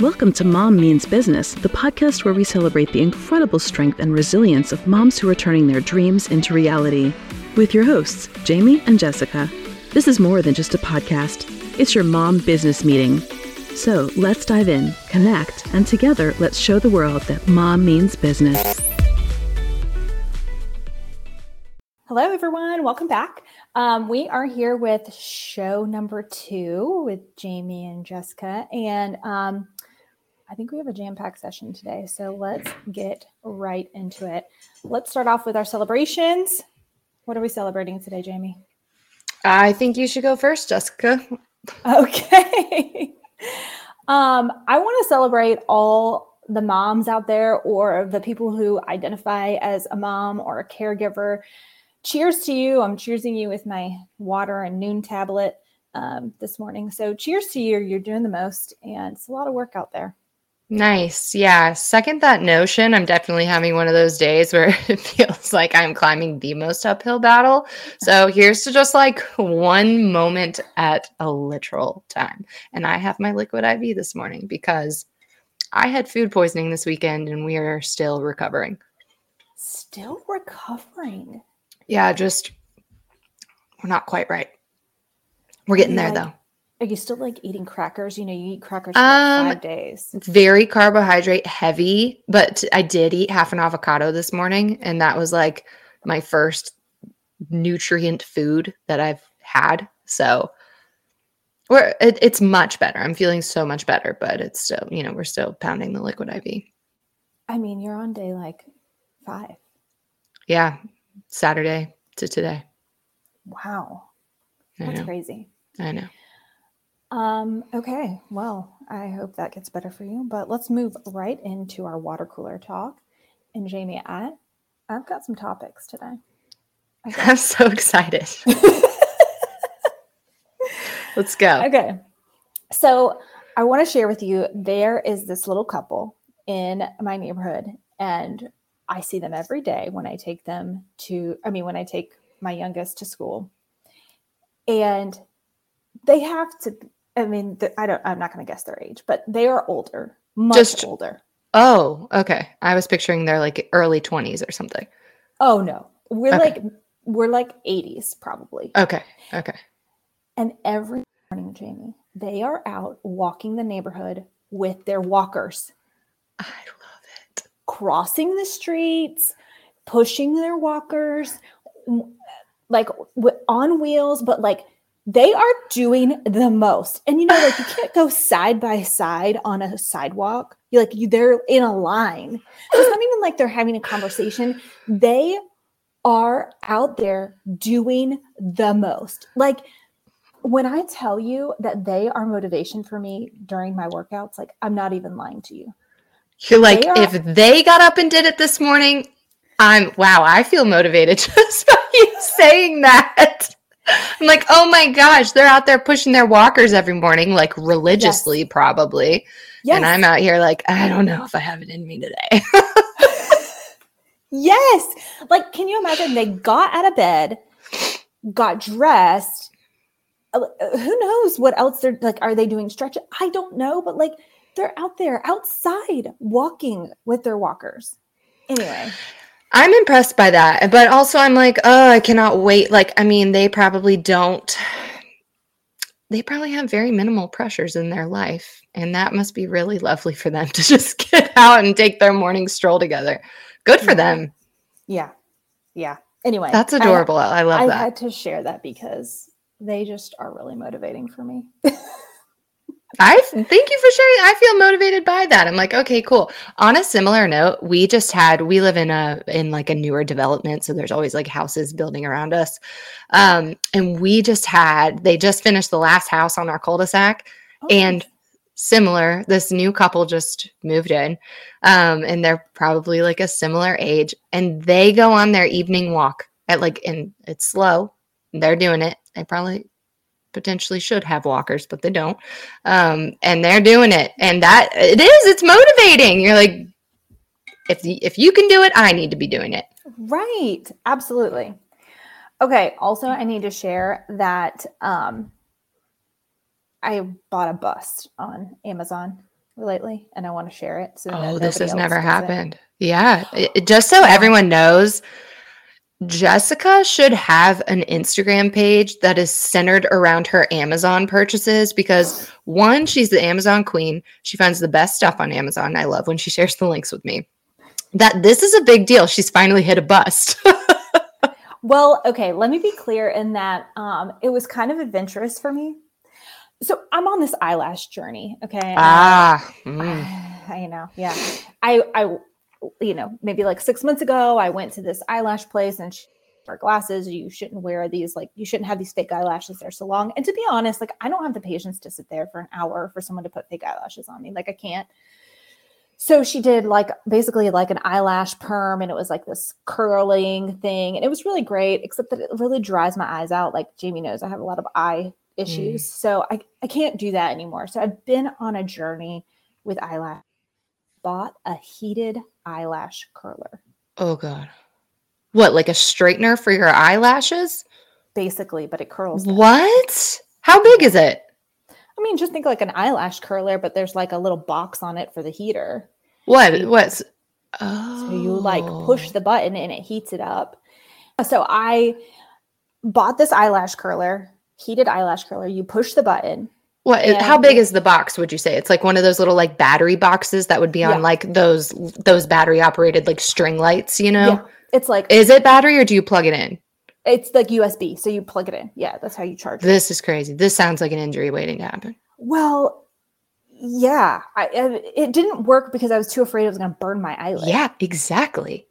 Welcome to Mom Means Business, the podcast where we celebrate the incredible strength and resilience of moms who are turning their dreams into reality. With your hosts, Jamie and Jessica. This is more than just a podcast. It's your mom business meeting. So let's dive in, connect, and together let's show the world that mom means business. Hello, everyone. Welcome back. We are here with show number 2 with Jamie and Jessica, and I think we have a jam-packed session today, so let's get right into it. Let's start off with our celebrations. What are we celebrating today, Jamie? I think you should go first, Jessica. Okay. I want to celebrate all the moms out there, or the people who identify as a mom or a caregiver. Cheers to you. I'm cheersing you with my water and noon tablet this morning. So cheers to you. You're doing the most, and it's a lot of work out there. Nice. Yeah. Second that notion. I'm definitely having one of those days where it feels like I'm climbing the most uphill battle. So here's to just like one moment at a literal time. And I have my liquid IV this morning because I had food poisoning this weekend and we are still recovering. Still recovering? Yeah, just we're not quite right. We're getting there, though. Are you still like eating crackers? You know, you eat crackers for like 5 days. Very carbohydrate heavy, but I did eat half an avocado this morning. And that was like my first nutrient food that I've had. So it's much better. I'm feeling so much better, but it's still, you know, we're still pounding the liquid IV. I mean, you're on day like 5. Yeah. Saturday to today. Wow. That's crazy. I know. Okay. Well, I hope that gets better for you, but let's move right into our water cooler talk. And Jamie, I've got some topics today. I'm so excited. Let's go. Okay. So I want to share with you, there is this little couple in my neighborhood, and I see them every day when I take them to, when I take my youngest to school. And they have to, I'm not going to guess their age, but they are older, much older. Oh, okay. I was picturing they're like early 20s or something. Oh, no. We're like 80s probably. Okay. And every morning, Jamie, they are out walking the neighborhood with their walkers. I love it. Crossing the streets, pushing their walkers, like on wheels, but like they are doing the most. And you know, like you can't go side by side on a sidewalk. They're in a line. It's not even like they're having a conversation. They are out there doing the most. Like when I tell you that they are motivation for me during my workouts, like I'm not even lying to you. You're like, if they got up and did it this morning, I feel motivated just by you saying that. I'm like, oh my gosh, they're out there pushing their walkers every morning, like religiously, probably. Yes. And I'm out here like, I don't know if I have it in me today. Yes. Like, can you imagine they got out of bed, got dressed? Who knows what else they're like? Are they doing stretches? I don't know. But like they're out there outside walking with their walkers. Anyway. I'm impressed by that, but also I'm like, oh, I cannot wait. Like, they probably have very minimal pressures in their life, and that must be really lovely for them to just get out and take their morning stroll together. Good for them. Yeah. Yeah. Anyway. That's adorable. I love that. I had to share that because they just are really motivating for me. I thank you for sharing. I feel motivated by that. I'm like, okay, cool. On a similar note, we live in a newer development. So there's always like houses building around us. And they just finished the last house on our cul-de-sac. Oh. And similar, this new couple just moved in. And they're probably like a similar age, and they go on their evening walk and it's slow. They're doing it. They probably potentially should have walkers, but they don't. And they're doing it. And it's motivating. You're like, if you can do it, I need to be doing it. Right. Absolutely. Okay. Also, I need to share that I bought a bust on Amazon. lately, and I want to share it. So this has never happened. Yeah. Just so everyone knows, Jessica should have an Instagram page that is centered around her Amazon purchases because, one, she's the Amazon queen. She finds the best stuff on Amazon. I love when she shares the links with me. That this is a big deal. She's finally hit a bust. Well, okay, let me be clear in that it was kind of adventurous for me. So I'm on this eyelash journey, okay? I know, yeah. I you know, maybe like 6 months ago, I went to this eyelash place and she wore glasses. You shouldn't wear these, like, you shouldn't have these fake eyelashes. They're so long. And to be honest, like, I don't have the patience to sit there for an hour for someone to put fake eyelashes on me. Like, I can't. So she did like basically like an eyelash perm, and it was like this curling thing. And it was really great, except that it really dries my eyes out. Like Jamie knows I have a lot of eye issues. So I can't do that anymore. So I've been on a journey with eyelash. Bought a heated eyelash curler. Oh God. What, like a straightener for your eyelashes? Basically, but it curls them. What? How big is it? I mean, just think like an eyelash curler, but there's like a little box on it for the heater. What? What's? Oh. So you like push the button and it heats it up. So I bought this eyelash curler, heated eyelash curler. You push the button. What? And how big is the box, would you say? It's like one of those little like battery boxes that would be on like those battery operated like string lights, you know? Yeah. It's like, is it battery or do you plug it in? It's like USB. So you plug it in. Yeah. That's how you charge this it. This is crazy. This sounds like an injury waiting to happen. Well, yeah, it didn't work because I was too afraid it was going to burn my eyelid. Yeah, exactly.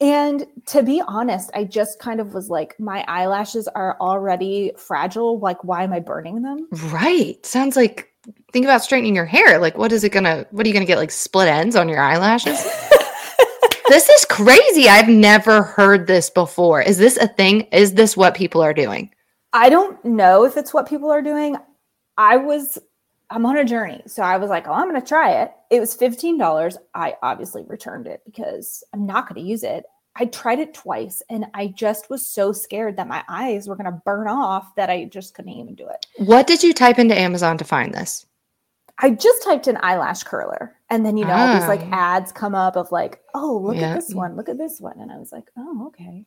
And to be honest, I just kind of was like, my eyelashes are already fragile. Like, why am I burning them? Right. Sounds like, think about straightening your hair. Like, what are you going to get? Like split ends on your eyelashes? This is crazy. I've never heard this before. Is this a thing? Is this what people are doing? I don't know if it's what people are doing. I'm on a journey. So I was like, oh, I'm going to try it. It was $15. I obviously returned it because I'm not going to use it. I tried it twice and I just was so scared that my eyes were going to burn off that I just couldn't even do it. What did you type into Amazon to find this? I just typed in eyelash curler. And then, you know, all these like ads come up of like, oh, look at this one. Look at this one. And I was like, oh, okay.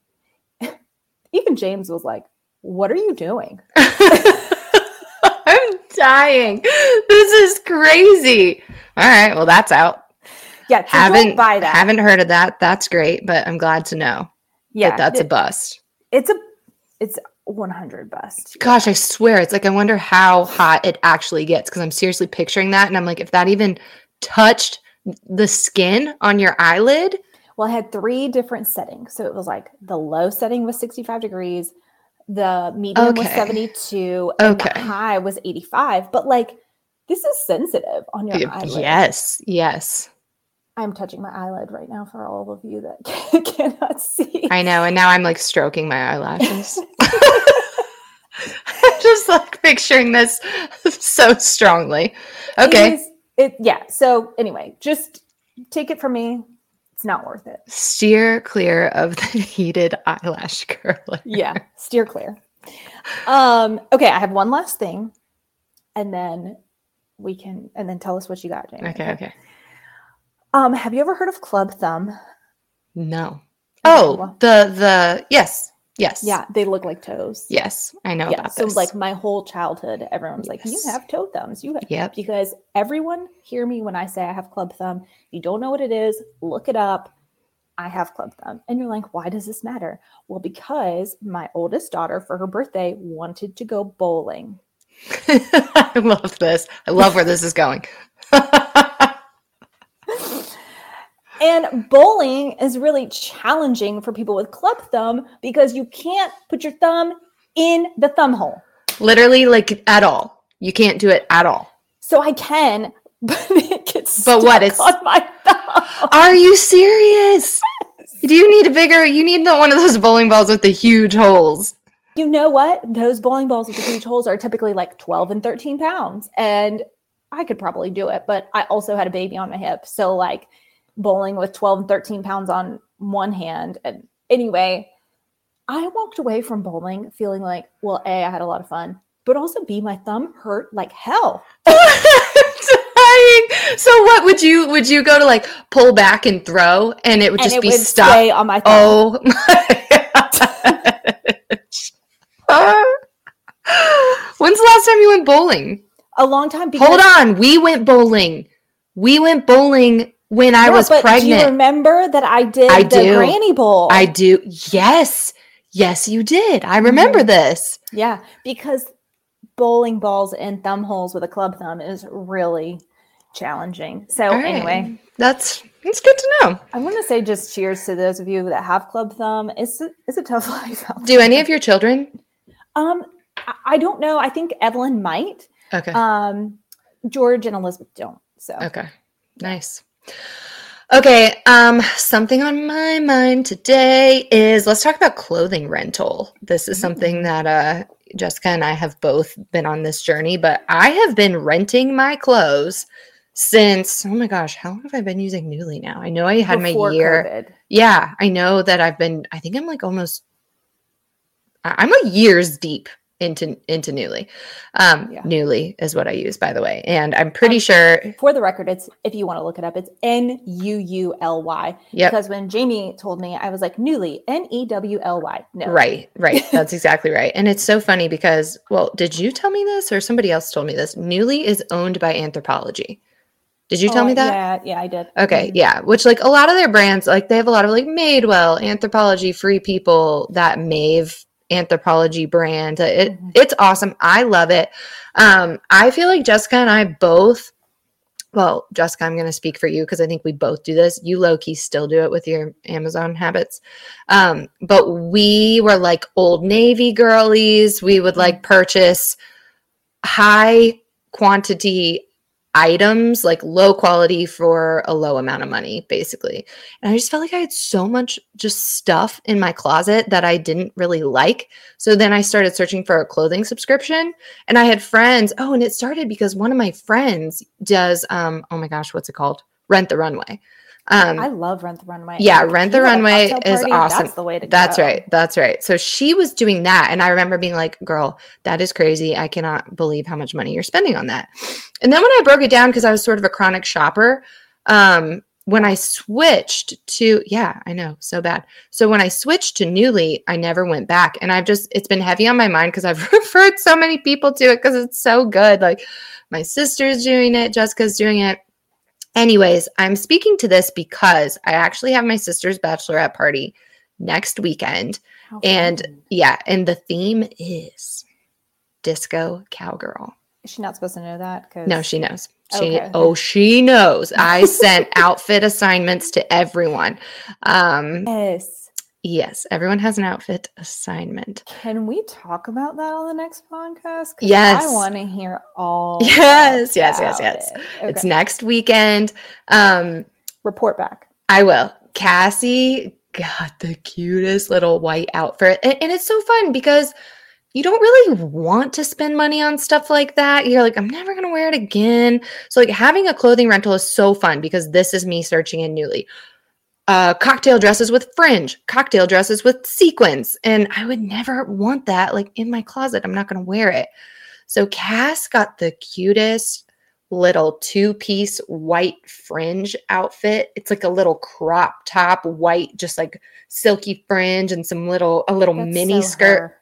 Even James was like, what are you doing? Dying. This is crazy. All right. Well, that's out. Yeah. Haven't buy that. Haven't heard of that. That's great, but I'm glad to know. Yeah. That's a bust. It's 100 bust. Gosh, I swear. It's like, I wonder how hot it actually gets. Cause I'm seriously picturing that. And I'm like, if that even touched the skin on your eyelid. Well, I had three different settings. So it was like the low setting was 65 degrees. The medium was 72 and the high was 85. But like, this is sensitive on your eyelid. Yes, yes. I'm touching my eyelid right now for all of you that cannot see. I know. And now I'm like stroking my eyelashes. I'm just like picturing this so strongly. Okay. Yeah. So anyway, just take it from me. It's not worth it. Steer clear of the heated eyelash curler. Yeah, steer clear. Okay, I have one last thing, and then we can tell us what you got, Jamie. Okay. Have you ever heard of Club Thumb? No. Oh, well, the yes. Yeah, they look like toes. Yes, I know about this. So like my whole childhood, everyone's like, you have toe thumbs. You have because everyone hear me when I say I have club thumb. You don't know what it is. Look it up. I have club thumb. And you're like, why does this matter? Well, because my oldest daughter for her birthday wanted to go bowling. I love this. I love where this is going. And bowling is really challenging for people with club thumb because you can't put your thumb in the thumb hole. Literally, like at all. You can't do it at all. So I can, but it gets stuck on my thumb. Are you serious? Do you need you need one of those bowling balls with the huge holes? You know what? Those bowling balls with the huge holes are typically like 12 and 13 pounds. And I could probably do it, but I also had a baby on my hip. So like, bowling with 12 and 13 pounds on one hand. And anyway, I walked away from bowling feeling like, well, A, I had a lot of fun, but also B, my thumb hurt like hell. I'm dying. So would you go to like pull back and throw, and it would just be stuck on my thumb. Oh my gosh. When's the last time you went bowling? A long time. Hold on, we went bowling when I was pregnant. Do you remember that I did the granny bowl? I do. Yes, you did. I remember this. Yeah, because bowling balls and thumb holes with a club thumb is really challenging. So anyway, that's good to know. I'm going to say just cheers to those of you that have club thumb. It's a tough life. Do any of your children? I don't know. I think Evelyn might. Okay. George and Elizabeth don't. So okay, nice. Okay, something on my mind today is, let's talk about clothing rental. This is something that Jessica and I have both been on this journey, but I have been renting my clothes since, oh my gosh, how long have I been using Nuuly now? I know I had before my year. COVID. Yeah, I know that I think I'm like almost, I'm like years deep into Nuuly. Nuuly is what I use, by the way. And I'm pretty sure, for the record, it's, if you want to look it up, it's Nuuly. Yep. Because when Jamie told me, I was like, Nuuly, Newly. No. Right. That's exactly right. And it's so funny because, well, did you tell me this or somebody else told me this? Nuuly is owned by Anthropologie. Did you tell me that? Yeah, I did. Okay, yeah. Which, like, a lot of their brands, like, they have a lot of, like, Madewell, Anthropologie, Free People, that Maeve Anthropologie brand. It's awesome. I love it. I feel like Jessica and I both, well, Jessica, I'm going to speak for you because I think we both do this. You low-key still do it with your Amazon habits. But we were like Old Navy girlies. We would like purchase high quantity items, like low quality for a low amount of money, basically. And I just felt like I had so much just stuff in my closet that I didn't really like. So then I started searching for a clothing subscription, and I had friends. Oh, and it started because one of my friends does, oh my gosh, what's it called? Rent the Runway. I love Rent the Runway. Yeah, Rent the Runway is awesome. That's the way to go. That's right. So she was doing that. And I remember being like, girl, that is crazy. I cannot believe how much money you're spending on that. And then when I broke it down, because I was sort of a chronic shopper, when I switched to, yeah, I know, so bad. So when I switched to Nuuly, I never went back. And I've just, it's been heavy on my mind because I've referred so many people to it because it's so good. Like my sister's doing it, Jessica's doing it. Anyways, I'm speaking to this because I actually have my sister's bachelorette party next weekend. How and fun. Yeah, and the theme is disco cowgirl. Is she not supposed to know that? No, she knows. She knows. I sent outfit assignments to everyone. Yes, everyone has an outfit assignment. Can we talk about that on the next podcast? Yes. I want to hear all. Yes. Okay. It's next weekend. Report back. I will. Cassie got the cutest little white outfit. And it's so fun because you don't really want to spend money on stuff like that. You're like, I'm never going to wear it again. So like having a clothing rental is so fun because this is me searching in Nuuly. Cocktail dresses with fringe, cocktail dresses with sequins. And I would never want that like in my closet. I'm not going to wear it. So Cass got the cutest little two-piece white fringe outfit. It's like a little crop top, white, just like silky fringe and a little That's mini skirt. Her.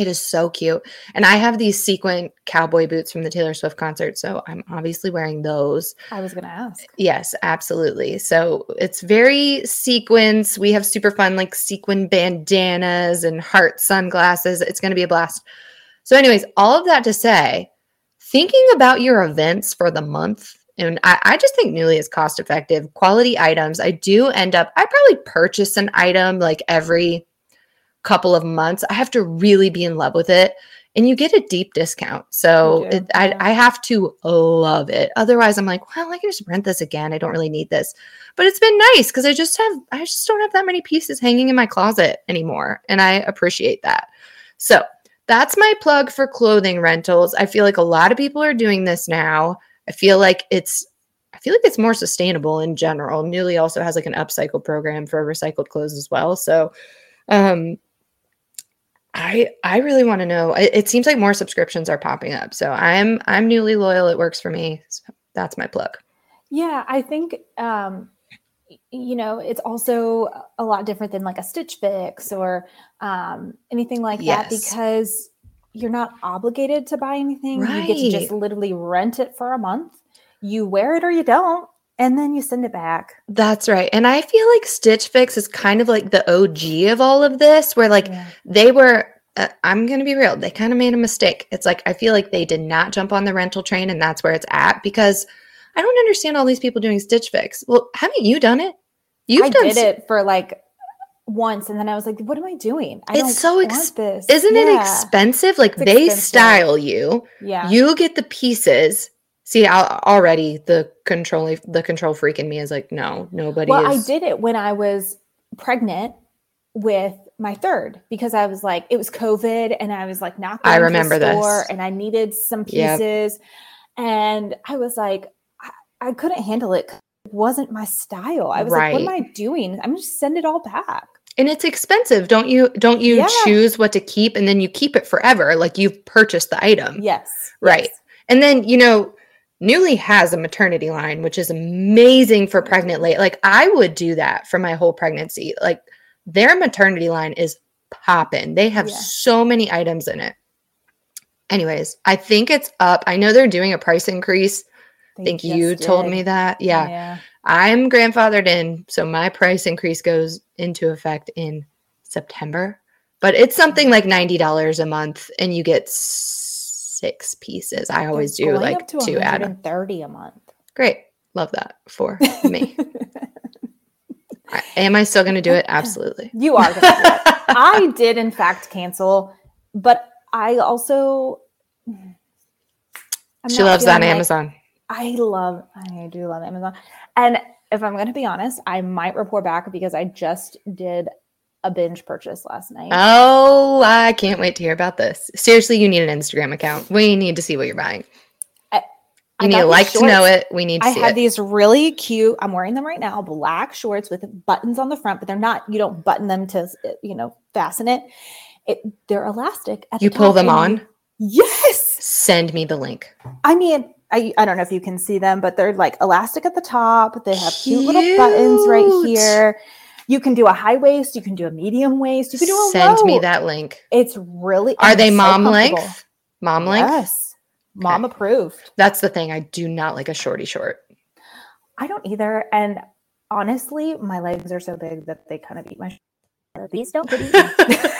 It is so cute. And I have these sequin cowboy boots from the Taylor Swift concert. So I'm obviously wearing those. I was going to ask. Yes, absolutely. So it's very sequins. We have super fun, like sequin bandanas and heart sunglasses. It's going to be a blast. So anyways, all of that to say, thinking about your events for the month. And I just think Nuuly is cost effective. Quality items. I probably purchase an item like every couple of months. I have to really be in love with it. And you get a deep discount. So I have to love it. Otherwise, I'm like, well, I can just rent this again. I don't really need this. But it's been nice because I just don't have that many pieces hanging in my closet anymore. And I appreciate that. So that's my plug for clothing rentals. I feel like a lot of people are doing this now. I feel like it's more sustainable in general. Nuuly also has like an upcycle program for recycled clothes as well. So I really want to know. It seems like more subscriptions are popping up. So I'm Nuuly loyal. It works for me. So that's my plug. Yeah, I think, you know, it's also a lot different than like a Stitch Fix or anything like that, because you're not obligated to buy anything. Right. You get to just literally rent it for a month. You wear it or you don't, and then you send it back. That's right. And I feel like Stitch Fix is kind of like the OG of all of this, where like they were, I'm going to be real, they kind of made a mistake. It's like, I feel like they did not jump on the rental train, and that's where it's at, because I don't understand all these people doing Stitch Fix. Well, haven't you done it? I did it for like once, and then I was like, what am I doing? I don't want this. Isn't it expensive? Like, it's they expensive. Style you. Yeah. You get the pieces. See, already the control freak in me is like, no, nobody is. Well, I did it when I was pregnant with my third, because I was like, it was COVID, and I was like not going to the store, and I needed some pieces. Yep. And I was like, I couldn't handle it. It wasn't my style. I was like, what am I doing? I'm just send it all back. And it's expensive. Don't you choose what to keep, and then you keep it forever? Like, you've purchased the item. Yes. Right. Yes. And then, you know, Nuuly has a maternity line, which is amazing for pregnant ladies. Like, I would do that for my whole pregnancy. Like, their maternity line is popping. They have so many items in it. Anyways, I think it's up. I know they're doing a price increase. I think you told me that. Yeah. I'm grandfathered in, so my price increase goes into effect in September. But it's something like $90 a month, and you get 6 pieces. I always do like up to 2 add up. $130 a month. Great. Love that for me. Am I still going to do it? Absolutely. You are going to do it. I did, in fact, cancel, but I also. She loves that Amazon. I do love Amazon. And if I'm going to be honest, I might report back, because I just did a binge purchase last night. Oh, I can't wait to hear about this. Seriously, you need an Instagram account. We need to see what you're buying. You need to like shorts. To know it. We need to see it. I have these really cute, I'm wearing them right now, black shorts with buttons on the front, but they're not, you don't button them to, you know, fasten it. They're elastic. You pull them on? Yes. Send me the link. I mean, I don't know if you can see them, but they're like elastic at the top. They have cute little buttons right here. You can do a high waist. You can do a medium waist. You can do a low. Send me that link. It's really Are they mom length? Mom length? Yes. Okay. Mom approved. That's the thing. I do not like a shorty short. I don't either. And honestly, my legs are so big that they kind of eat my These don't get eaten.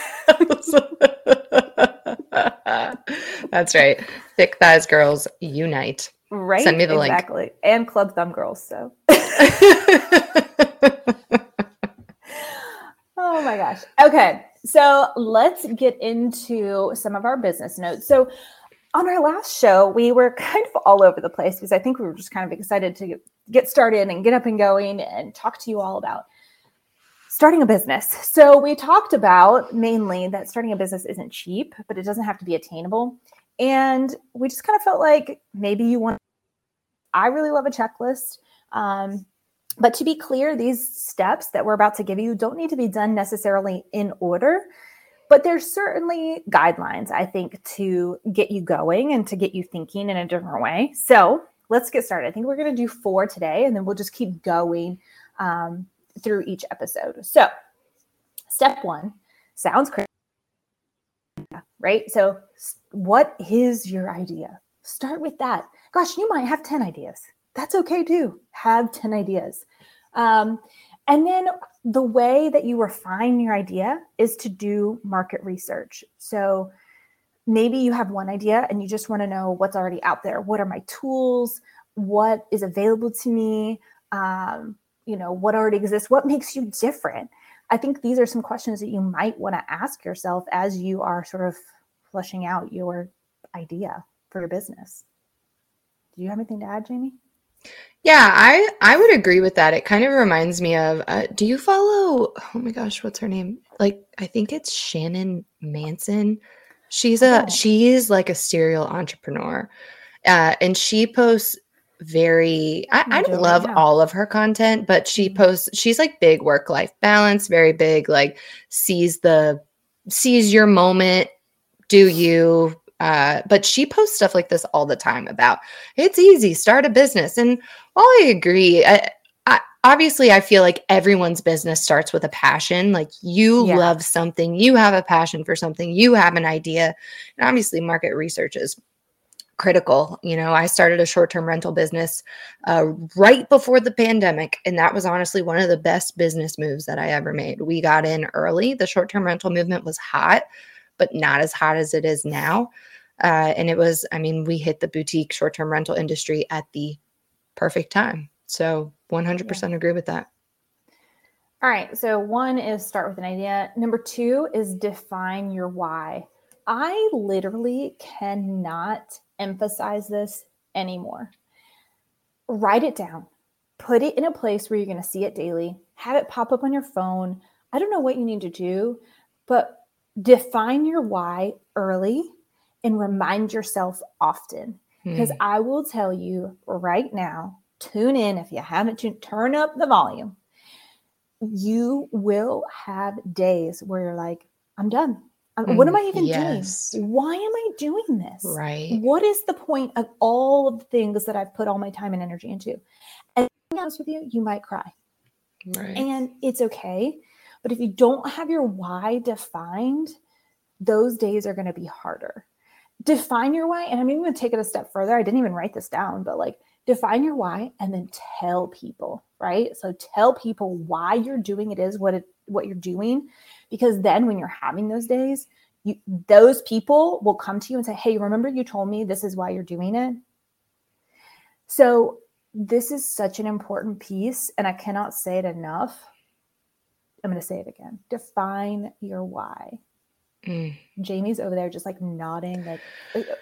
That's right. Thick thighs girls unite. Right. Send me the link. Exactly. And club thumb girls. So. Oh my gosh. Okay. So let's get into some of our business notes. So on our last show, we were kind of all over the place, because I think we were just kind of excited to get started and get up and going and talk to you all about starting a business. So we talked about mainly that starting a business isn't cheap, but it doesn't have to be attainable. And we just kind of felt like maybe I really love a checklist. But to be clear, these steps that we're about to give you don't need to be done necessarily in order, but there's certainly guidelines, I think, to get you going and to get you thinking in a different way. So let's get started. I think we're going to do 4 today, and then we'll just keep going through each episode. So step 1 sounds crazy, right? So what is your idea? Start with that. Gosh, you might have 10 ideas. That's okay too. Have 10 ideas. And then the way that you refine your idea is to do market research. So maybe you have one idea and you just want to know what's already out there. What are my tools? What is available to me? You know, what already exists? What makes you different? I think these are some questions that you might want to ask yourself as you are sort of fleshing out your idea for your business. Do you have anything to add, Jamie? Yeah, I would agree with that. It kind of reminds me of, do you follow, oh my gosh, what's her name? Like, I think it's Shannon Manson. She's like a serial entrepreneur. And she posts I don't love all of her content, but she posts, she's like big work-life balance, very big, like seize your moment, do you, But she posts stuff like this all the time about it's easy, start a business. And while I agree, obviously, I feel like everyone's business starts with a passion. Like you love something, you have a passion for something, you have an idea. And obviously market research is critical. You know, I started a short-term rental business right before the pandemic. And that was honestly one of the best business moves that I ever made. We got in early. The short-term rental movement was hot, but not as hot as it is now. And it was, I mean, we hit the boutique short-term rental industry at the perfect time. So 100% agree with that. All right. So one is start with an idea. Number two is define your why. I literally cannot emphasize this anymore. Write it down. Put it in a place where you're going to see it daily. Have it pop up on your phone. I don't know what you need to do, but define your why early and remind yourself often. Because I will tell you right now, tune in if you haven't tuned, turn up the volume. You will have days where you're like, I'm done. What am I even doing? Why am I doing this? Right. What is the point of all of the things that I've put all my time and energy into? And to be honest with you, you might cry. Right. And it's okay. But if you don't have your why defined, those days are going to be harder. Define your why. And I'm even going to take it a step further. I didn't even write this down, but like, define your why and then tell people, right? So tell people why you're doing it is what you're doing, because then when you're having those days, those people will come to you and say, hey, remember you told me this is why you're doing it? So this is such an important piece, and I cannot say it enough. I'm going to say it again. Define your why. Jamie's over there just like nodding, like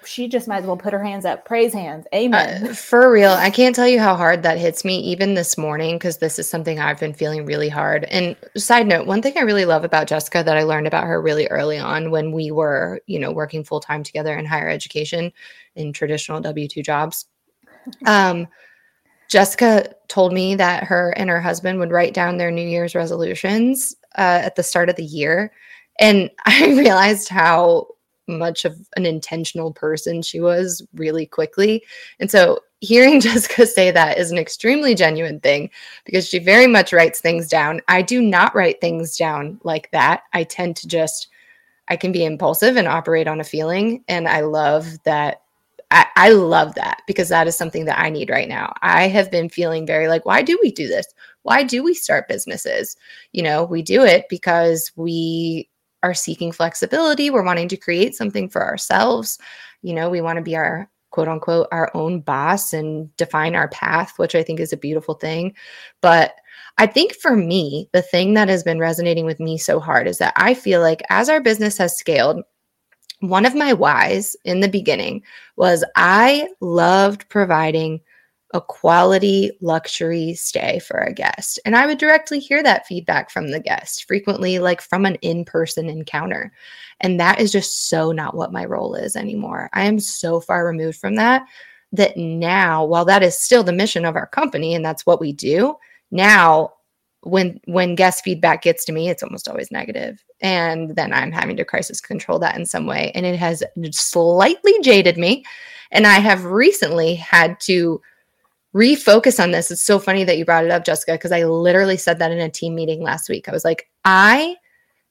she just might as well put her hands up, praise hands, amen. For real, I can't tell you how hard that hits me even this morning, because this is something I've been feeling really hard. And side note, one thing I really love about Jessica that I learned about her really early on when we were, you know, working full-time together in higher education in traditional W-2 jobs, Jessica told me that her and her husband would write down their New Year's resolutions at the start of the year. And I realized how much of an intentional person she was really quickly. And so hearing Jessica say that is an extremely genuine thing, because she very much writes things down. I do not write things down like that. I tend to just, I can be impulsive and operate on a feeling. And I love that. I love that, because that is something that I need right now. I have been feeling very like, why do we do this? Why do we start businesses? You know, we do it because we are seeking flexibility. We're wanting to create something for ourselves. You know, we want to be our quote unquote, our own boss and define our path, which I think is a beautiful thing. But I think for me, the thing that has been resonating with me so hard is that I feel like as our business has scaled, one of my whys in the beginning was I loved providing a quality luxury stay for a guest. And I would directly hear that feedback from the guest frequently, like from an in-person encounter. And that is just so not what my role is anymore. I am so far removed from that now, while that is still the mission of our company and that's what we do, now when guest feedback gets to me, it's almost always negative. And then I'm having to crisis control that in some way. And it has slightly jaded me. And I have recently had to refocus on this. It's so funny that you brought it up, Jessica, because I literally said that in a team meeting last week. I was like, I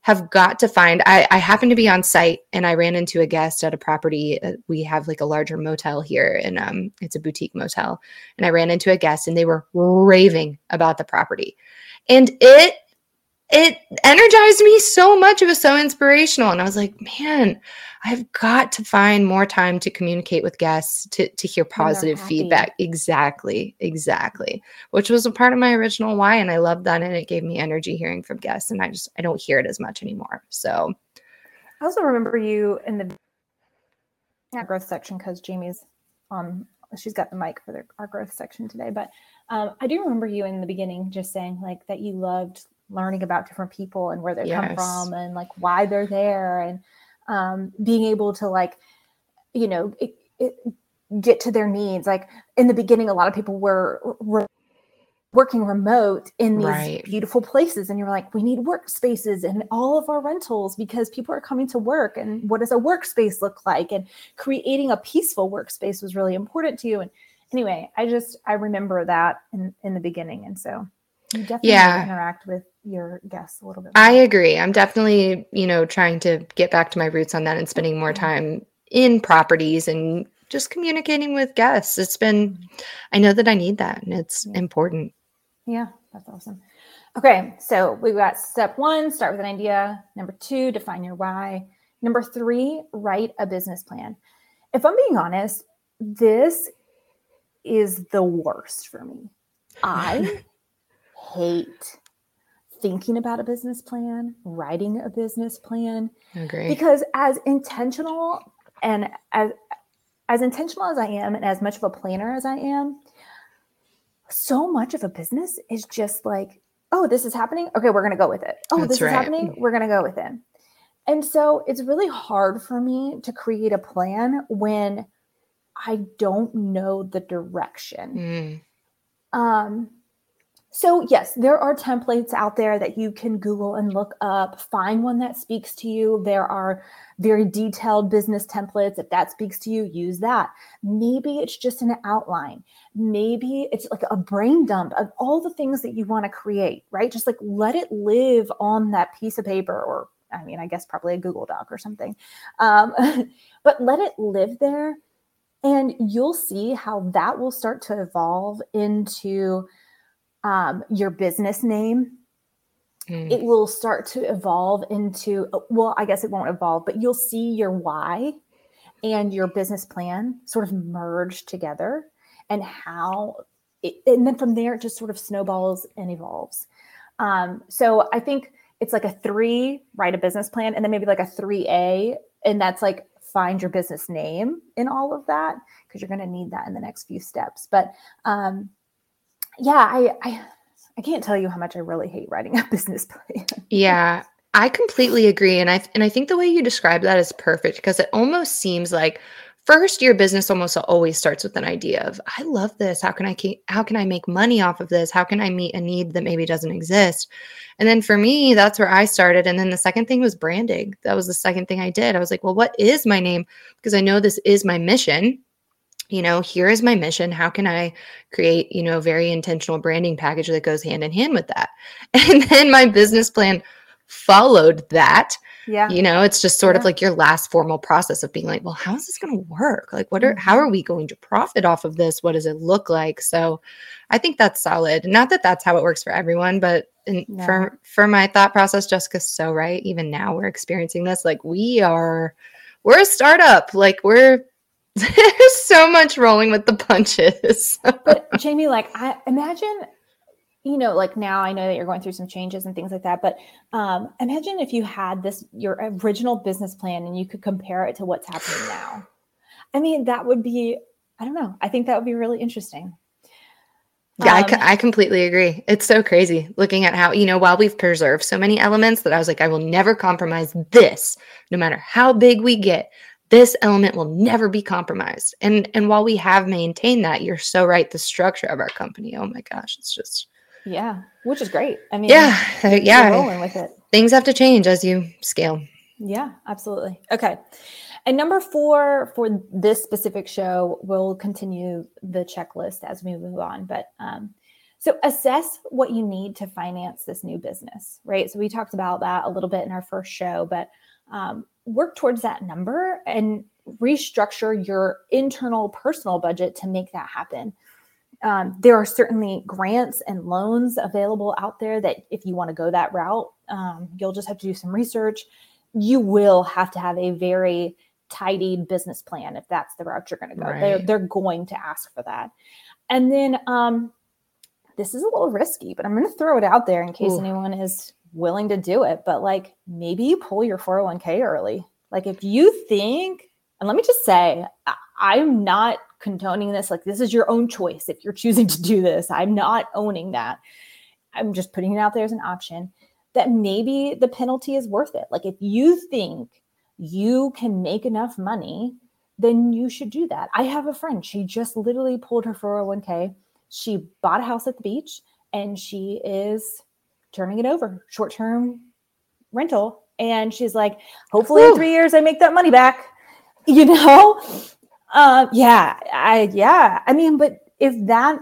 have got to find, I happened to be on site and I ran into a guest at a property. We have like a larger motel here, and it's a boutique motel. And I ran into a guest and they were raving about the property, and it energized me so much. It was so inspirational. And I was like, man, I've got to find more time to communicate with guests, to hear positive feedback. Exactly. Which was a part of my original why. And I loved that. And it gave me energy hearing from guests. And I don't hear it as much anymore. So I also remember you in the growth section, because Jamie's she's got the mic for our growth section today. But I do remember you in the beginning just saying like that you loved learning about different people and where they come from and like why they're there, and being able to like, you know, get to their needs. Like in the beginning, a lot of people were working remote in these beautiful places. And you're like, we need workspaces in all of our rentals because people are coming to work. And what does a workspace look like? And creating a peaceful workspace was really important to you. And anyway, I remember that in the beginning. And so you definitely interact with your guests a little bit more. I agree. I'm definitely, trying to get back to my roots on that and spending more time in properties and just communicating with guests. I know that I need that, and it's important. Yeah, that's awesome. Okay, so we've got step 1, start with an idea. Number 2, define your why. Number 3, write a business plan. If I'm being honest, this is the worst for me. I hate thinking about a business plan, writing a business plan. Agree. Because as intentional as I am and as much of a planner as I am, so much of a business is just like, oh, this is happening. Okay, we're going to go with it. Oh, this is happening. We're going to go with it. And so it's really hard for me to create a plan when I don't know the direction. So yes, there are templates out there that you can Google and look up, find one that speaks to you. There are very detailed business templates. If that speaks to you, use that. Maybe it's just an outline. Maybe it's like a brain dump of all the things that you want to create, right? Just like let it live on that piece of paper or, I guess probably a Google Doc or something. But let it live there and you'll see how that will start to evolve into your business name. It will start to evolve into, well, I guess it won't evolve, but you'll see your why and your business plan sort of merge together and and then from there it just sort of snowballs and evolves. So I think it's like a 3, write a business plan, and then maybe like a 3A. And that's like, find your business name in all of that, because you're going to need that in the next few steps. But, I can't tell you how much I really hate writing a business plan. Yeah, I completely agree. And I think the way you describe that is perfect, because it almost seems like first your business almost always starts with an idea of, I love this. How can I make money off of this? How can I meet a need that maybe doesn't exist? And then for me, that's where I started. And then the second thing was branding. That was the second thing I did. I was like, well, what is my name? Because I know this is my mission. Here is my mission. How can I create, very intentional branding package that goes hand in hand with that? And then my business plan followed that. Yeah. It's just sort of like your last formal process of being like, well, how is this going to work? Like, how are we going to profit off of this? What does it look like? So I think that's solid. Not that that's how it works for everyone, but for my thought process, Jessica's so right. Even now we're experiencing this. Like we're a startup. Like there's so much rolling with the punches. But Jamie, like I imagine, now I know that you're going through some changes and things like that, but imagine if you had your original business plan and you could compare it to what's happening now. That would be, I don't know. I think that would be really interesting. Yeah, I completely agree. It's so crazy looking at how, while we've preserved so many elements that I was like, I will never compromise this, no matter how big we get. This element will never be compromised. And while we have maintained that, you're so right. The structure of our company, oh my gosh, it's just. Yeah, which is great. You're rolling with it. Things have to change as you scale. Yeah, absolutely. Okay. And number 4 for this specific show, we'll continue the checklist as we move on. But so assess what you need to finance this new business, right? So we talked about that a little bit in our first show, but work towards that number and restructure your internal personal budget to make that happen. There are certainly grants and loans available out there that if you want to go that route, you'll just have to do some research. You will have to have a very tidy business plan if that's the route you're going to go. Right. They're going to ask for that. And then this is a little risky, but I'm going to throw it out there in case anyone is willing to do it, but like maybe you pull your 401k early. Like if you think, and let me just say, I'm not condoning this. Like this is your own choice. If you're choosing to do this, I'm not owning that. I'm just putting it out there as an option that maybe the penalty is worth it. Like if you think you can make enough money, then you should do that. I have a friend. She just literally pulled her 401k. She bought a house at the beach and she is turning it over, short-term rental. And she's like, hopefully in 3 years, I make that money back, you know? I mean, but if that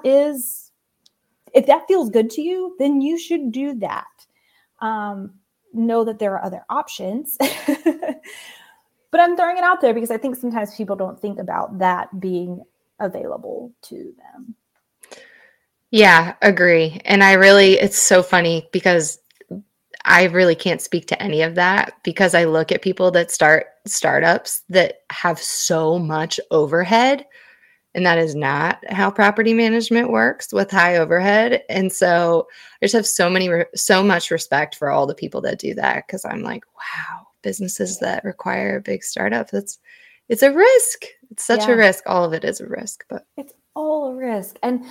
feels good to you, then you should do that. Know that there are other options, but I'm throwing it out there because I think sometimes people don't think about that being available to them. Yeah, agree. And it's so funny because I really can't speak to any of that because I look at people that start startups that have so much overhead, and that is not how property management works with high overhead. And so I just have so much respect for all the people that do that. Cause I'm like, wow, businesses that require a big startup. It's a risk. It's such a risk. All of it is a risk, but it's all a risk. And,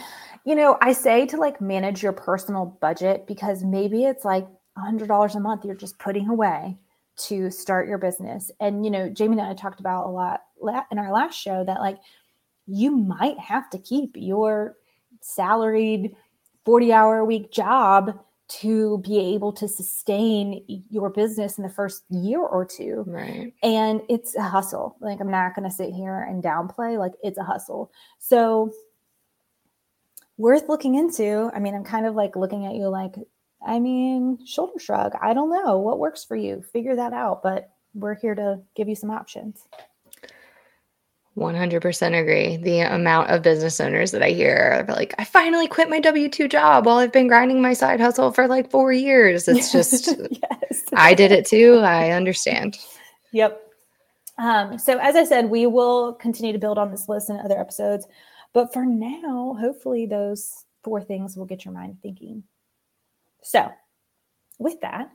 you know, I say to like manage your personal budget because maybe it's like $100 a month you're just putting away to start your business. And, you know, Jamie and I talked about a lot in our last show that like, you might have to keep your salaried 40-hour-a-week job to be able to sustain your business in the first year or two. Right. And it's a hustle. Like, I'm not going to sit here and downplay. Like, it's a hustle. So worth looking into. I mean, I'm kind of like looking at you like, I mean, shoulder shrug. I don't know what works for you. Figure that out. But we're here to give you some options. 100% agree. The amount of business owners that I hear are like, I finally quit my W-2 job while I've been grinding my side hustle for like 4 years. It's just, yes. I did it too. I understand. Yep. So as I said, we will continue to build on this list in other episodes, but for now, hopefully those 4 things will get your mind thinking. So with that,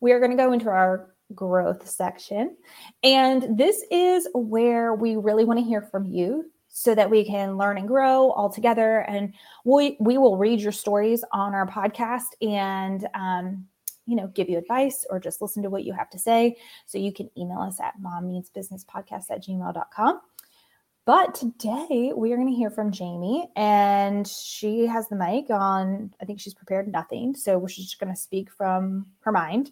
we are going to go into our growth section. And this is where we really want to hear from you so that we can learn and grow all together. And we will read your stories on our podcast and, you know, give you advice or just listen to what you have to say. So you can email us at mommeansbusinesspodcast@gmail.com. But today we are going to hear from Jamie, and she has the mic on. I think she's prepared nothing. So she's just going to speak from her mind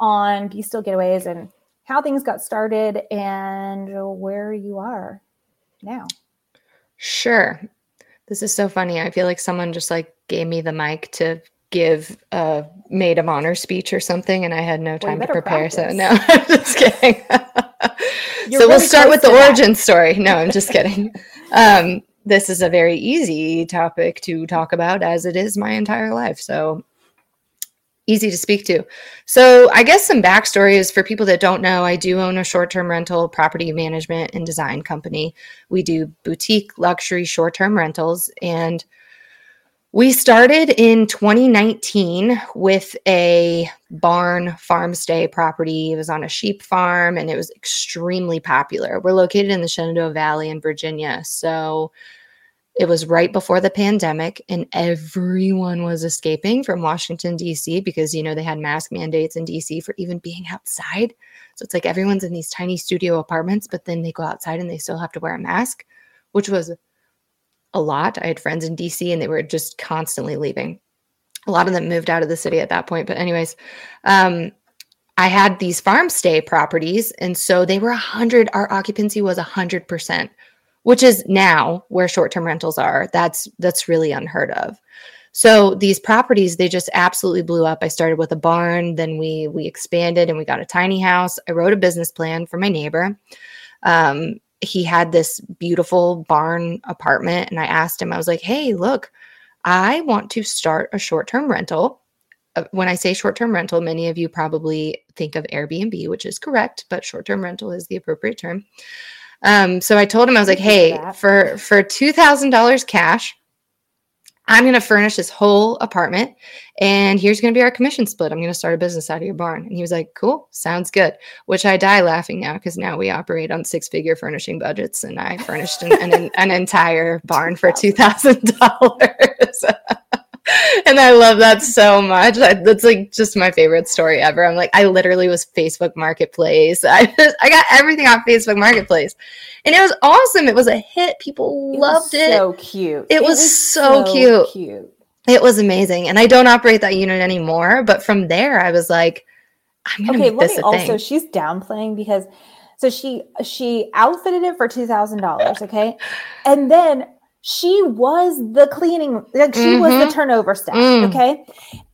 on Be Still Getaways and how things got started and where you are now. Sure. This is so funny. I feel like someone just like gave me the mic to give a maid of honor speech or something, and I had no time to prepare. Practice. So no, I'm just kidding. So we'll start with the origin story. No, I'm just kidding. This is a very easy topic to talk about as it is my entire life. So easy to speak to. So I guess some backstory is for people that don't know, I do own a short-term rental property management and design company. We do boutique luxury short-term rentals. And we started in 2019 with a barn farm stay property. It was on a sheep farm and it was extremely popular. We're located in the Shenandoah Valley in Virginia. So it was right before the pandemic and everyone was escaping from Washington, D.C. because, you know, they had mask mandates in D.C. for even being outside. So it's like everyone's in these tiny studio apartments, but then they go outside and they still have to wear a mask, which was a lot. I had friends in D.C. and they were just constantly leaving. A lot of them moved out of the city at that point. But anyways, I had these farm stay properties. And so they were 100. Our occupancy was 100%. Which is now where short-term rentals are. That's really unheard of. So these properties, they just absolutely blew up. I started with a barn, then we expanded and we got a tiny house. I wrote a business plan for my neighbor. He had this beautiful barn apartment and I asked him, I was like, hey, look, I want to start a short-term rental. When I say short-term rental, many of you probably think of Airbnb, which is correct, but short-term rental is the appropriate term. So I told him, I was like, hey, for $2,000 cash, I'm going to furnish this whole apartment and here's going to be our commission split. I'm going to start a business out of your barn. And he was like, cool, sounds good, which I die laughing now because now we operate on 6-figure furnishing budgets and I furnished an entire barn for $2,000. And I love that so much. That's like just my favorite story ever. I'm like, I literally was Facebook Marketplace. I got everything on Facebook Marketplace. And it was awesome. It was a hit. People loved it. So cute. It was so cute. It was amazing. And I don't operate that unit anymore. But from there, I was like, I'm going to make this a thing. Also, she's downplaying because so she outfitted it for $2,000. Okay. And then she was the cleaning, like she was the turnover staff. Okay.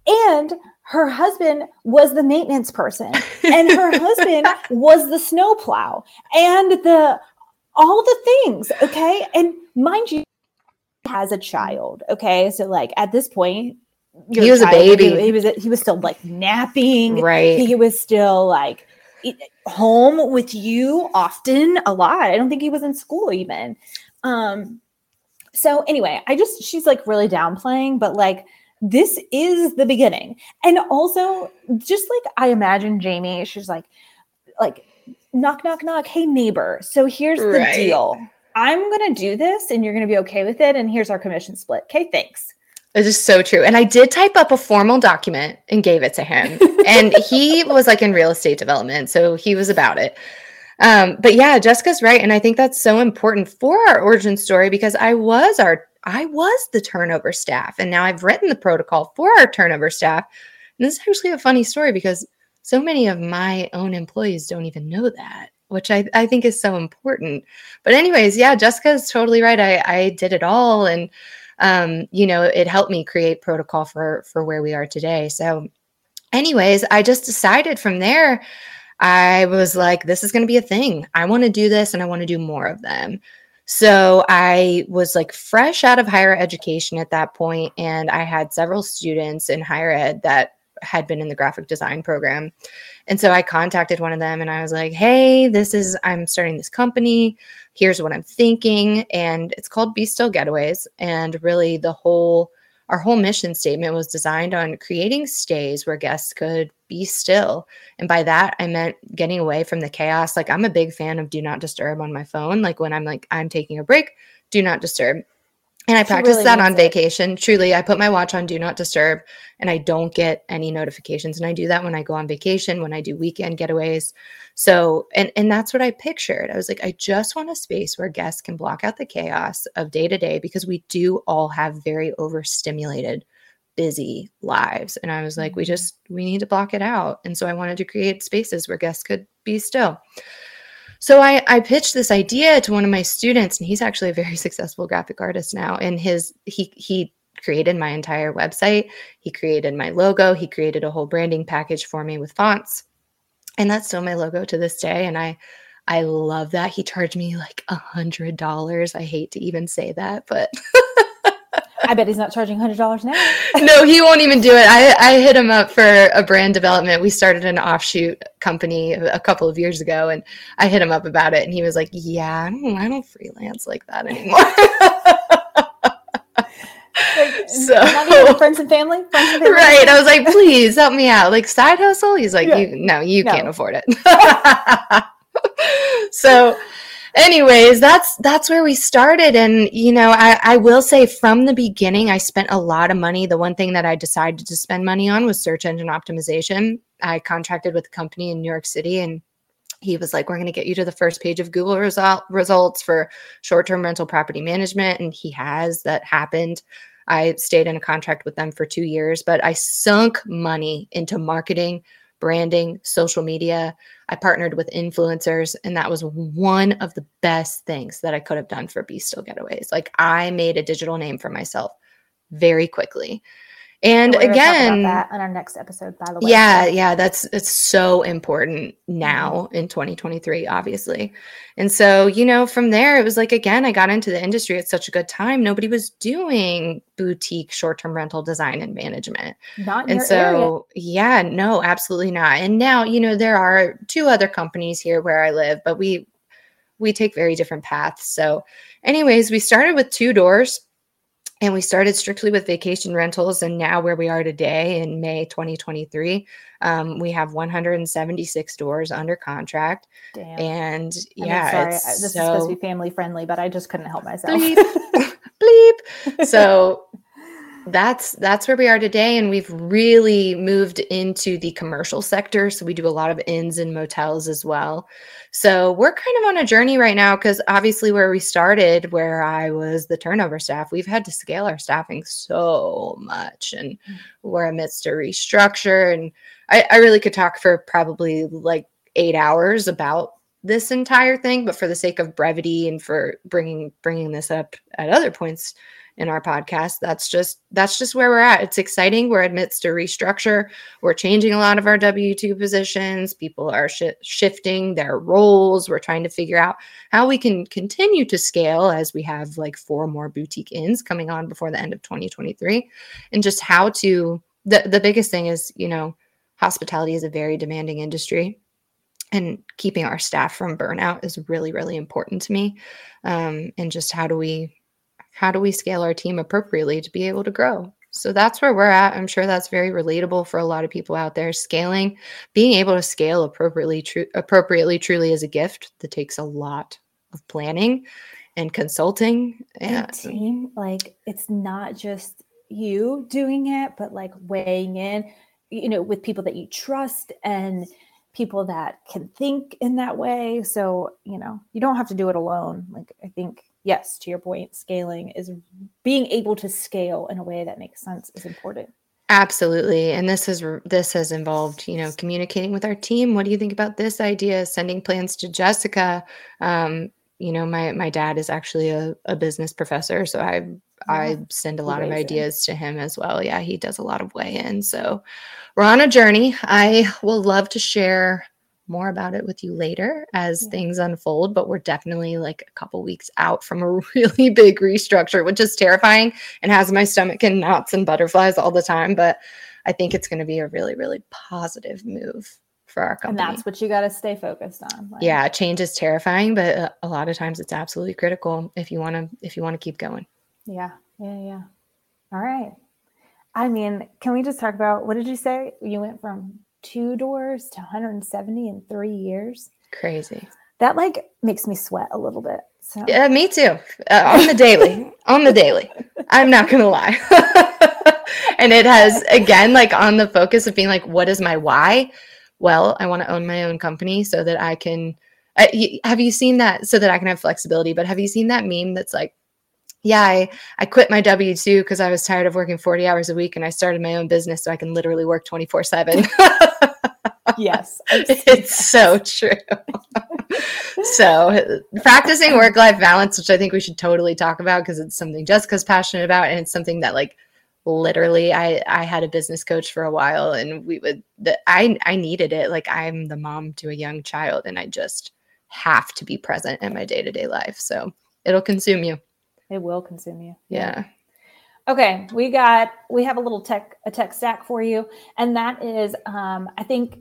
And her husband was the maintenance person and her husband was the snowplow and all the things. Okay. And mind you, has a child. Okay. So like at this point, he was a baby. He was still like napping. Right. He was still like home with you often a lot. I don't think he was in school even. So anyway, she's like really downplaying, but like, this is the beginning. And also just like, I imagine Jamie, she's like knock, knock, knock. Hey neighbor. So here's the deal. I'm going to do this and you're going to be okay with it. And here's our commission split. Okay. Thanks. This is so true. And I did type up a formal document and gave it to him. And he was like in real estate development. So he was about it. But yeah, Jessica's right. And I think that's so important for our origin story because I was the turnover staff. And now I've written the protocol for our turnover staff. And this is actually a funny story because so many of my own employees don't even know that, which I think is so important. But anyways, yeah, Jessica is totally right. I did it all. And, you know, it helped me create protocol for where we are today. So anyways, I just decided from there, I was like, this is going to be a thing. I want to do this and I want to do more of them. So I was like fresh out of higher education at that point, and I had several students in higher ed that had been in the graphic design program. And so I contacted one of them and I was like, hey, I'm starting this company. Here's what I'm thinking. And it's called Be Still Getaways. And really our whole mission statement was designed on creating stays where guests could be still. And by that, I meant getting away from the chaos. Like I'm a big fan of do not disturb on my phone. Like when I'm taking a break, do not disturb. And I practiced really that on vacation. Truly, I put my watch on do not disturb and I don't get any notifications. And I do that when I go on vacation, when I do weekend getaways. So, and that's what I pictured. I was like, I just want a space where guests can block out the chaos of day to day because we do all have very overstimulated, busy lives. And I was like, we need to block it out. And so I wanted to create spaces where guests could be still. So I pitched this idea to one of my students, and he's actually a very successful graphic artist now. And he created my entire website. He created my logo. He created a whole branding package for me with fonts. And that's still my logo to this day. And I love that. He charged me like $100. I hate to even say that, but I bet he's not charging $100 now. No, he won't even do it. I hit him up for a brand development. We started an offshoot company a couple of years ago, and I hit him up about it. And he was like, yeah, I don't freelance like that anymore. Like, so, friends and family? Right. I was like, please help me out. Like side hustle? He's like, yeah. You can't afford it. So anyways, that's where we started. And, you know, I will say from the beginning, I spent a lot of money. The one thing that I decided to spend money on was search engine optimization. I contracted with a company in New York City, and he was like, we're going to get you to the first page of Google results for short-term rental property management. And that happened. I stayed in a contract with them for 2 years, but I sunk money into marketing, branding, social media. I partnered with influencers, and that was one of the best things that I could have done for Be Still Getaways. Like I made a digital name for myself very quickly. And we're again, about that on our next episode, by the way. Yeah, it's so important now in 2023, obviously. And so, you know, from there, it was like, again, I got into the industry at such a good time. Nobody was doing boutique short-term rental design and management. Not in your area. Yeah, no, absolutely not. And now, you know, there are two other companies here where I live, but we take very different paths. So, anyways, we started with 2 doors. And we started strictly with vacation rentals. And now where we are today in May 2023, we have 176 doors under contract. Damn. And this is supposed to be family friendly, but I just couldn't help myself. Bleep. So that's where we are today. And we've really moved into the commercial sector. So we do a lot of inns and motels as well. So we're kind of on a journey right now, because obviously where we started, where I was the turnover staff, we've had to scale our staffing so much, and we're amidst a restructure. And I really could talk for probably like 8 hours about this entire thing, but for the sake of brevity and for bringing this up at other points in our podcast, that's just where we're at. It's exciting. We're amidst a restructure. We're changing a lot of our W-2 positions. People are shifting their roles. We're trying to figure out how we can continue to scale, as we have like 4 more boutique inns coming on before the end of 2023. And just how to, the biggest thing is, you know, hospitality is a very demanding industry. And keeping our staff from burnout is really, really important to me. And just how do we scale our team appropriately to be able to grow? So that's where we're at. I'm sure that's very relatable for a lot of people out there. Scaling, being able to scale appropriately, truly is a gift that takes a lot of planning and consulting. And a team, like, it's not just you doing it, but like weighing in, you know, with people that you trust and people that can think in that way. So, you know, you don't have to do it alone. Like, I think, yes, to your point, scaling is being able to scale in a way that makes sense is important. Absolutely. And this has involved, you know, communicating with our team. What do you think about this idea? Sending plans to Jessica. You know, my dad is actually a business professor, so I send a lot of ideas to him as well. Yeah, he does a lot of weigh in. So we're on a journey. I will love to share more about it with you later as things unfold, but we're definitely like a couple weeks out from a really big restructure, which is terrifying and has my stomach in knots and butterflies all the time. But I think it's going to be a really, really positive move for our company. And that's what you got to stay focused on. Like, yeah, change is terrifying, but a lot of times it's absolutely critical if you want to keep going. Yeah. All right. I mean, can we just talk about, what did you say? You went from 2 doors to 170 in 3 years. Crazy. That like makes me sweat a little bit. So. Yeah, me too. On the daily. I'm not going to lie. And it has, again, like on the focus of being like, what is my why? Well, I want to own my own company so that I can, have you seen that? So that I can have flexibility, but have you seen that meme that's like, yeah, I quit my W-2 because I was tired of working 40 hours a week, and I started my own business so I can literally work 24/7. Yes. It's so true. So practicing work-life balance, which I think we should totally talk about because it's something Jessica's passionate about, and it's something that like literally I had a business coach for a while, and I needed it. Like, I'm the mom to a young child, and I just have to be present in my day-to-day life. So it'll consume you. It will consume you. Yeah. Okay. We have a little tech stack for you. And that is, I think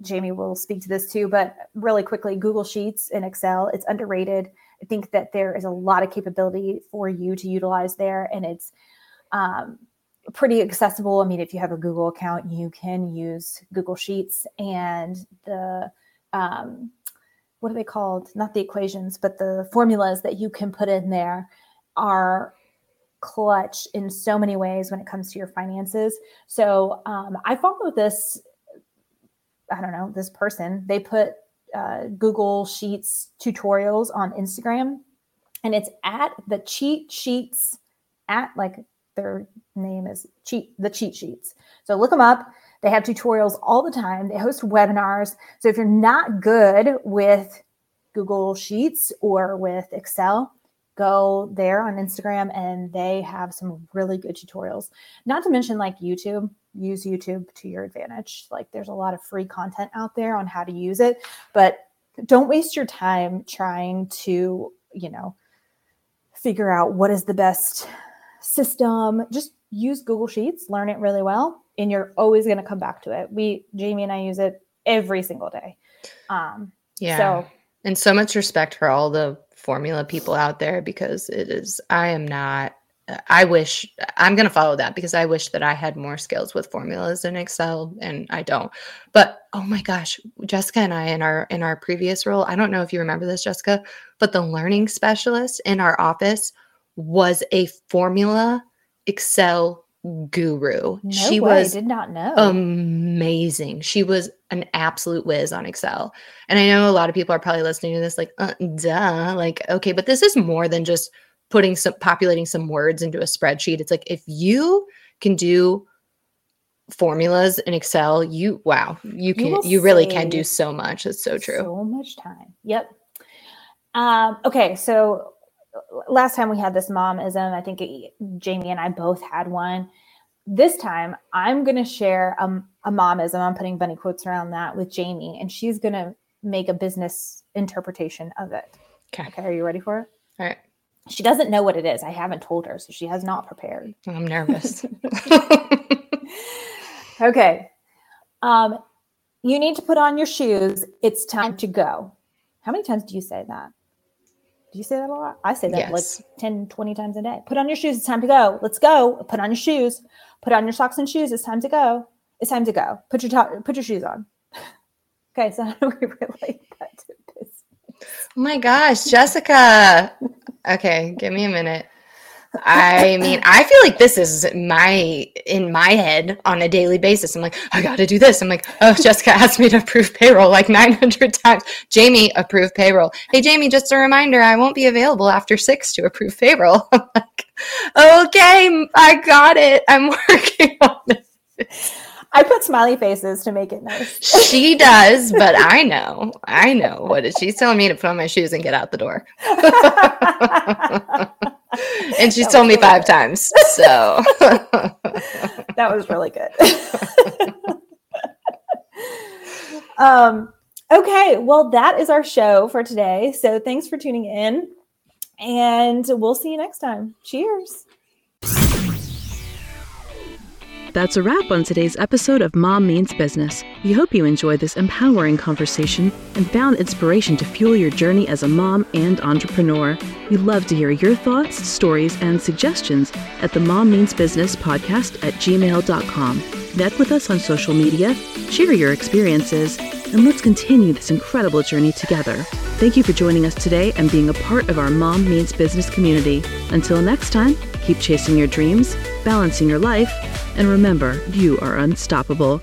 Jamie will speak to this too, but really quickly, Google Sheets and Excel, it's underrated. I think that there is a lot of capability for you to utilize there, and it's pretty accessible. I mean, if you have a Google account, you can use Google Sheets and the, what are they called? Not the equations, but the formulas that you can put in there are clutch in so many ways when it comes to your finances. So I follow this, I don't know, this person. They put Google Sheets tutorials on Instagram, and it's at the cheat sheets, at like their name is the cheat sheets. So look them up. They have tutorials all the time. They host webinars. So if you're not good with Google Sheets or with Excel, go there on Instagram, and they have some really good tutorials. Not to mention like YouTube. Use YouTube to your advantage. Like, there's a lot of free content out there on how to use it, but don't waste your time trying to, you know, figure out what is the best system. Just use Google Sheets, learn it really well, and you're always going to come back to it. Jamie and I use it every single day. Yeah. And so much respect for all the formula people out there, because I'm going to follow that because I wish that I had more skills with formulas in Excel, and I don't. But oh my gosh, Jessica and I, in our previous role, I don't know if you remember this, Jessica, but the learning specialist in our office was a formula Excel guru. No way, I did not know. Amazing. She was an absolute whiz on Excel. And I know a lot of people are probably listening to this like, duh, like, okay, but this is more than just putting some, populating some words into a spreadsheet. It's like, if you can do formulas in Excel, you really can do so much. That's so true. So much time. Yep. Okay. So last time we had this momism, I think Jamie and I both had one. This time I'm going to share a momism. I'm putting bunny quotes around that with Jamie, and she's going to make a business interpretation of it. Okay. Are you ready for it? All right. She doesn't know what it is. I haven't told her, so she has not prepared. I'm nervous. Okay. You need to put on your shoes. It's time to go. How many times do you say that? Do you say that a lot? I say that yes, like 10, 20 times a day. Put on your shoes. It's time to go. Let's go. Put on your shoes. Put on your socks and shoes. It's time to go. It's time to go. Put your shoes on. Okay. So how do we relate that to this? Oh my gosh, Jessica. Okay. Give me a minute. I mean, I feel like this is in my head on a daily basis. I'm like, I got to do this. I'm like, oh, Jessica asked me to approve payroll like 900 times. Jamie, approve payroll. Hey, Jamie, just a reminder, I won't be available after 6 to approve payroll. I'm like, okay, I got it. I'm working on this. I put smiley faces to make it nice. She does, but I know. She's telling me to put on my shoes and get out the door. And she's told me 5 times, so. That was really good. Okay, well, that is our show for today. So thanks for tuning in, and we'll see you next time. Cheers. That's a wrap on today's episode of Mom Means Business. We hope you enjoyed this empowering conversation and found inspiration to fuel your journey as a mom and entrepreneur. We'd love to hear your thoughts, stories, and suggestions at the Mom Means Business podcast @gmail.com. Connect with us on social media, share your experiences, and let's continue this incredible journey together. Thank you for joining us today and being a part of our Mom Means Business community. Until next time, keep chasing your dreams, balancing your life, and remember, you are unstoppable.